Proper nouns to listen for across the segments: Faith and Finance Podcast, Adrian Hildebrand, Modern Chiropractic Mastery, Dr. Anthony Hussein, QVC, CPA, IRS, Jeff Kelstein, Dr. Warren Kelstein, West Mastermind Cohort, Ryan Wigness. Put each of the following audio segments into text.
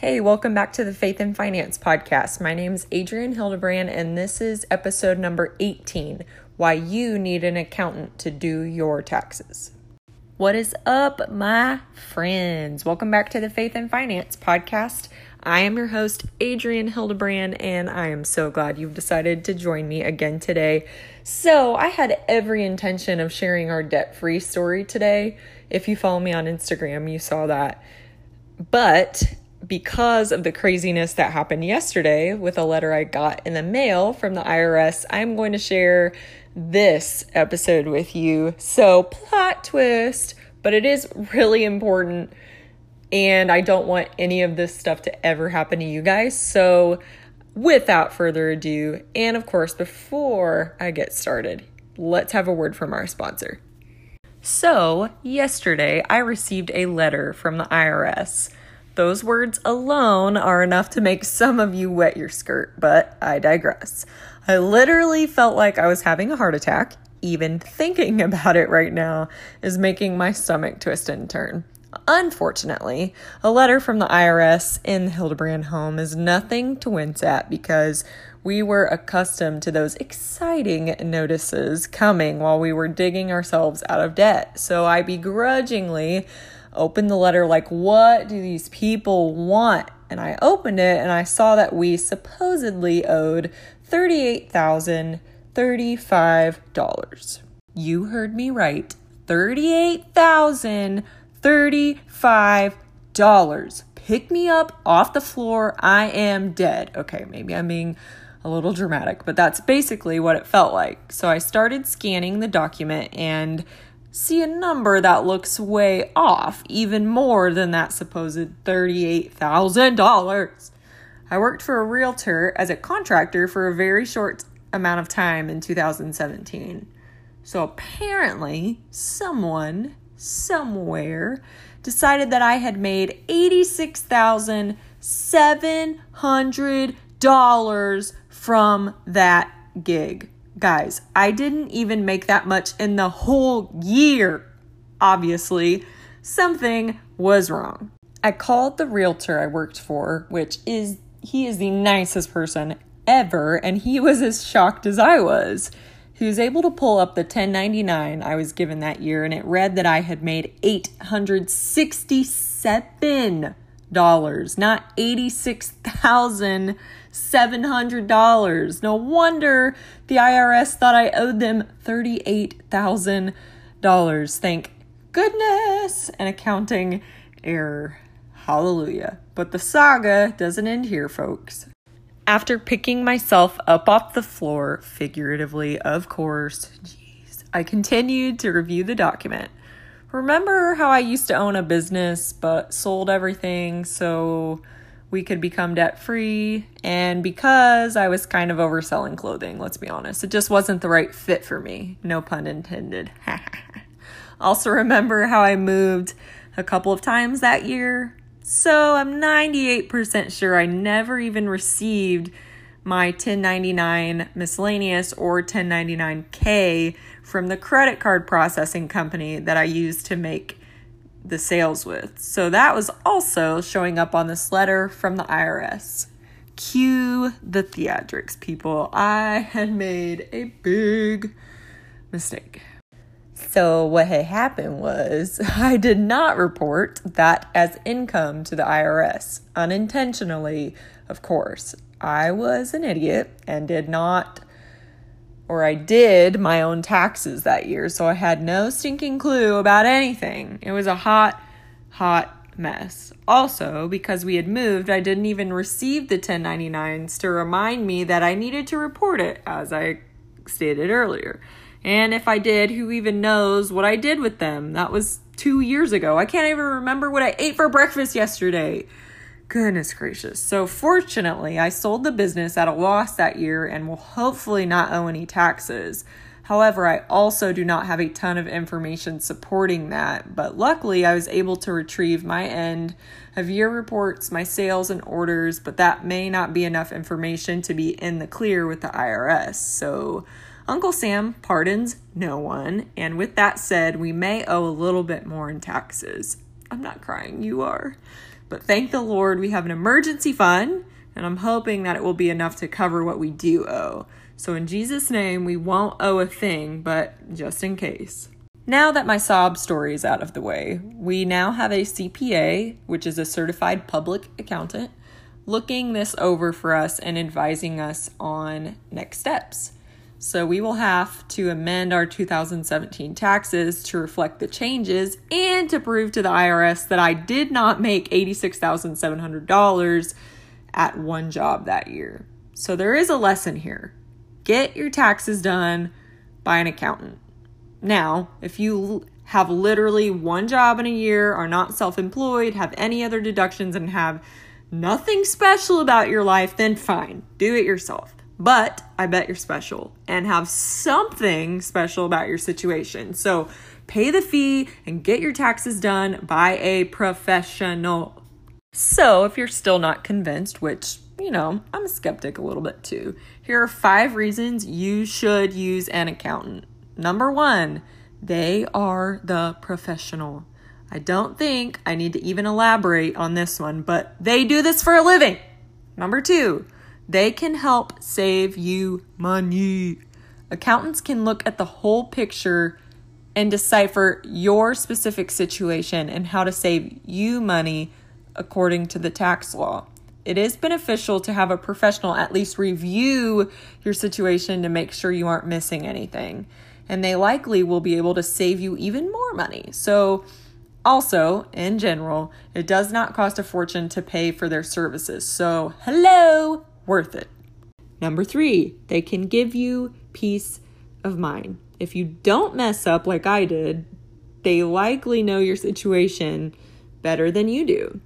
Hey, welcome back to the Faith and Finance Podcast. My name is Adrian Hildebrand, and this is episode number 18, Why You Need an Accountant to Do Your Taxes. What is up, my friends? Welcome back to the Faith and Finance Podcast. I am your host, Adrian Hildebrand, and I am so glad you've decided to join me again today. So I had every intention of sharing our debt-free story today. If you follow me on Instagram, you saw that. But because of the craziness that happened yesterday with a letter I got in the mail from the IRS, I'm going to share this episode with you. So, plot twist, but it is really important, and I don't want any of this stuff to ever happen to you guys. So, without further ado, and of course, before I get started, let's have a word from our sponsor. So, yesterday I received a letter from the IRS. Those words alone are enough to make some of you wet your skirt, but I digress. I literally felt like I was having a heart attack. Even thinking about it right now is making my stomach twist and turn. Unfortunately, a letter from the IRS in the Hildebrand home is nothing to wince at because we were accustomed to those exciting notices coming while we were digging ourselves out of debt. So I begrudgingly opened the letter like, what do these people want? And I opened it and I saw that we supposedly owed $38,035. You heard me right. $38,035. Pick me up off the floor. I am dead. Okay, maybe I'm being a little dramatic, but that's basically what it felt like. So I started scanning the document and see a number that looks way off, even more than that supposed $38,000. I worked for a realtor as a contractor for a very short amount of time in 2017. So apparently someone, somewhere, decided that I had made $86,700 from that gig. Guys, I didn't even make that much in the whole year. Obviously, something was wrong. I called the realtor I worked for, he is the nicest person ever, and he was as shocked as I was. He was able to pull up the 1099 I was given that year, and it read that I had made $867, not $86,000. $700. No wonder the IRS thought I owed them $38,000. Thank goodness, an accounting error. Hallelujah. But the saga doesn't end here, folks. After picking myself up off the floor, figuratively, of course, I continued to review the document. Remember how I used to own a business but sold everything so we could become debt-free, and because I was kind of overselling clothing, let's be honest. It just wasn't the right fit for me. No pun intended. Also remember how I moved a couple of times that year? So I'm 98% sure I never even received my 1099 miscellaneous or 1099K from the credit card processing company that I used to make the sales with. So that was also showing up on this letter from the IRS. Cue the theatrics, people. I had made a big mistake. So what had happened was I did not report that as income to the IRS. Unintentionally, of course. I was an idiot and I did my own taxes that year, so I had no stinking clue about anything. It was a hot mess. Also, because we had moved, I didn't even receive the 1099s to remind me that I needed to report it, as I stated earlier. And if I did, who even knows what I did with them? That was 2 years ago. I can't even remember what I ate for breakfast yesterday. Goodness gracious. So fortunately, I sold the business at a loss that year and will hopefully not owe any taxes. However, I also do not have a ton of information supporting that, but luckily I was able to retrieve my end of year reports, my sales and orders, but that may not be enough information to be in the clear with the IRS. So Uncle Sam pardons no one. And with that said, we may owe a little bit more in taxes. I'm not crying, you are. But thank the Lord we have an emergency fund, and I'm hoping that it will be enough to cover what we do owe. So in Jesus' name, we won't owe a thing, but just in case. Now that my sob story is out of the way, we now have a CPA, which is a certified public accountant, looking this over for us and advising us on next steps. So we will have to amend our 2017 taxes to reflect the changes and to prove to the IRS that I did not make $86,700 at one job that year. So there is a lesson here. Get your taxes done by an accountant. Now, if you have literally one job in a year, are not self-employed, have any other deductions, and have nothing special about your life, then fine, do it yourself. But I bet you're special and have something special about your situation. So pay the fee and get your taxes done by a professional. So if you're still not convinced, which, you know, I'm a skeptic a little bit too, here are 5 reasons you should use an accountant. Number 1, they are the professional. I don't think I need to even elaborate on this one, but they do this for a living. Number 2, they can help save you money. Accountants can look at the whole picture and decipher your specific situation and how to save you money according to the tax law. It is beneficial to have a professional at least review your situation to make sure you aren't missing anything. And they likely will be able to save you even more money. So also, in general, it does not cost a fortune to pay for their services. So hello. Worth it. Number 3, they can give you peace of mind. If you don't mess up like I did, they likely know your situation better than you do.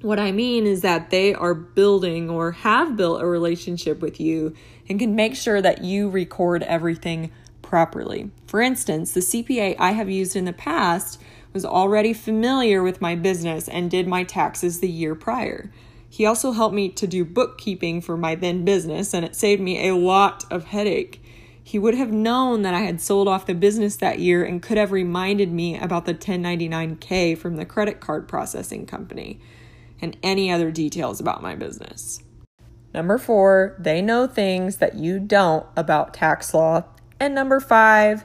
What I mean is that they are building or have built a relationship with you and can make sure that you record everything properly. For instance, the CPA I have used in the past was already familiar with my business and did my taxes the year prior. He also helped me to do bookkeeping for my then business, and it saved me a lot of headache. He would have known that I had sold off the business that year and could have reminded me about the 1099K from the credit card processing company and any other details about my business. Number 4, they know things that you don't about tax law. And number 5,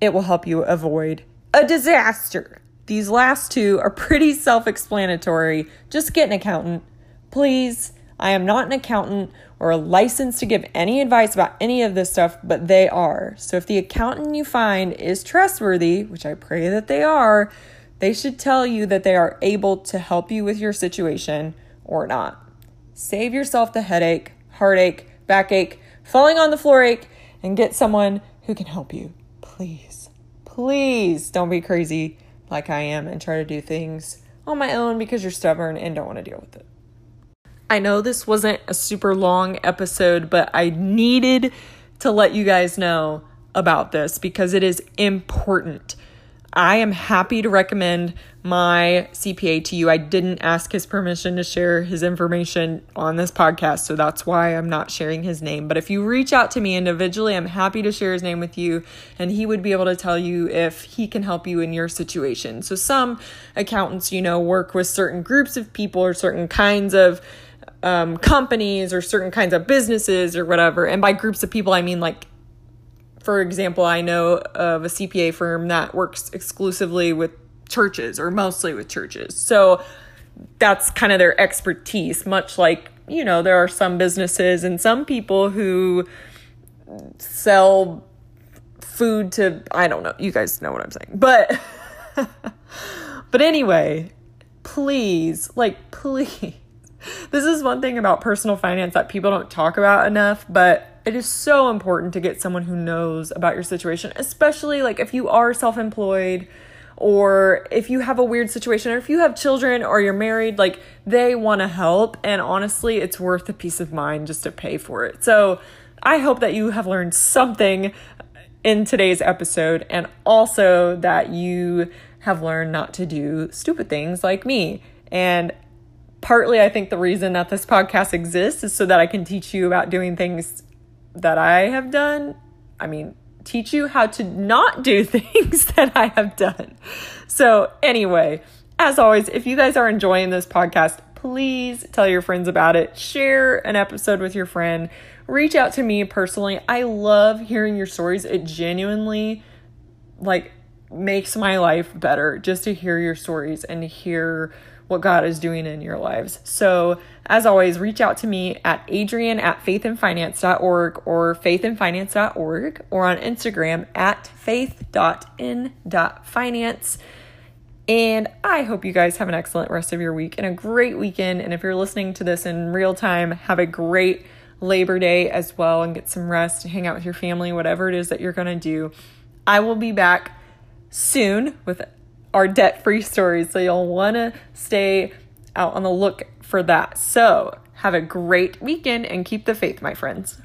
it will help you avoid a disaster. These last 2 are pretty self-explanatory. Just get an accountant, please. I am not an accountant or licensed to give any advice about any of this stuff, but they are. So if the accountant you find is trustworthy, which I pray that they are, they should tell you that they are able to help you with your situation or not. Save yourself the headache, heartache, backache, falling on the floor ache, and get someone who can help you. Please, please don't be crazy like I am and try to do things on my own because you're stubborn and don't want to deal with it. I know this wasn't a super long episode, but I needed to let you guys know about this because it is important. I am happy to recommend my CPA to you. I didn't ask his permission to share his information on this podcast, so that's why I'm not sharing his name. But if you reach out to me individually, I'm happy to share his name with you, and he would be able to tell you if he can help you in your situation. So some accountants, you know, work with certain groups of people or certain kinds of companies or certain kinds of businesses or whatever. And by groups of people, I mean like, for example, I know of a CPA firm that works exclusively with churches or mostly with churches. So that's kind of their expertise, much like, you know, there are some businesses and some people who sell food to, I don't know, you guys know what I'm saying. But, but anyway, please, this is one thing about personal finance that people don't talk about enough, but it is so important to get someone who knows about your situation, especially like if you are self-employed or if you have a weird situation or if you have children or you're married, like they want to help. And honestly, it's worth the peace of mind just to pay for it. So I hope that you have learned something in today's episode and also that you have learned not to do stupid things like me. And partly, I think the reason that this podcast exists is so that I can teach you about doing things that I have done. I mean, teach you how to not do things that I have done. So anyway, As always, if you guys are enjoying this podcast, please tell your friends about it. Share an episode with your friend. Reach out to me personally. I love hearing your stories. It genuinely makes my life better just to hear your stories and to hear what God is doing in your lives. So as always, reach out to me at adrian@faithandfinance.org or faithandfinance.org or on Instagram at faith.in.finance. And I hope you guys have an excellent rest of your week and a great weekend. And if you're listening to this in real time, have a great Labor Day as well and get some rest, hang out with your family, whatever it is that you're going to do. I will be back soon with our debt-free stories, so you'll want to stay out on the look for that. So have a great weekend and keep the faith, my friends.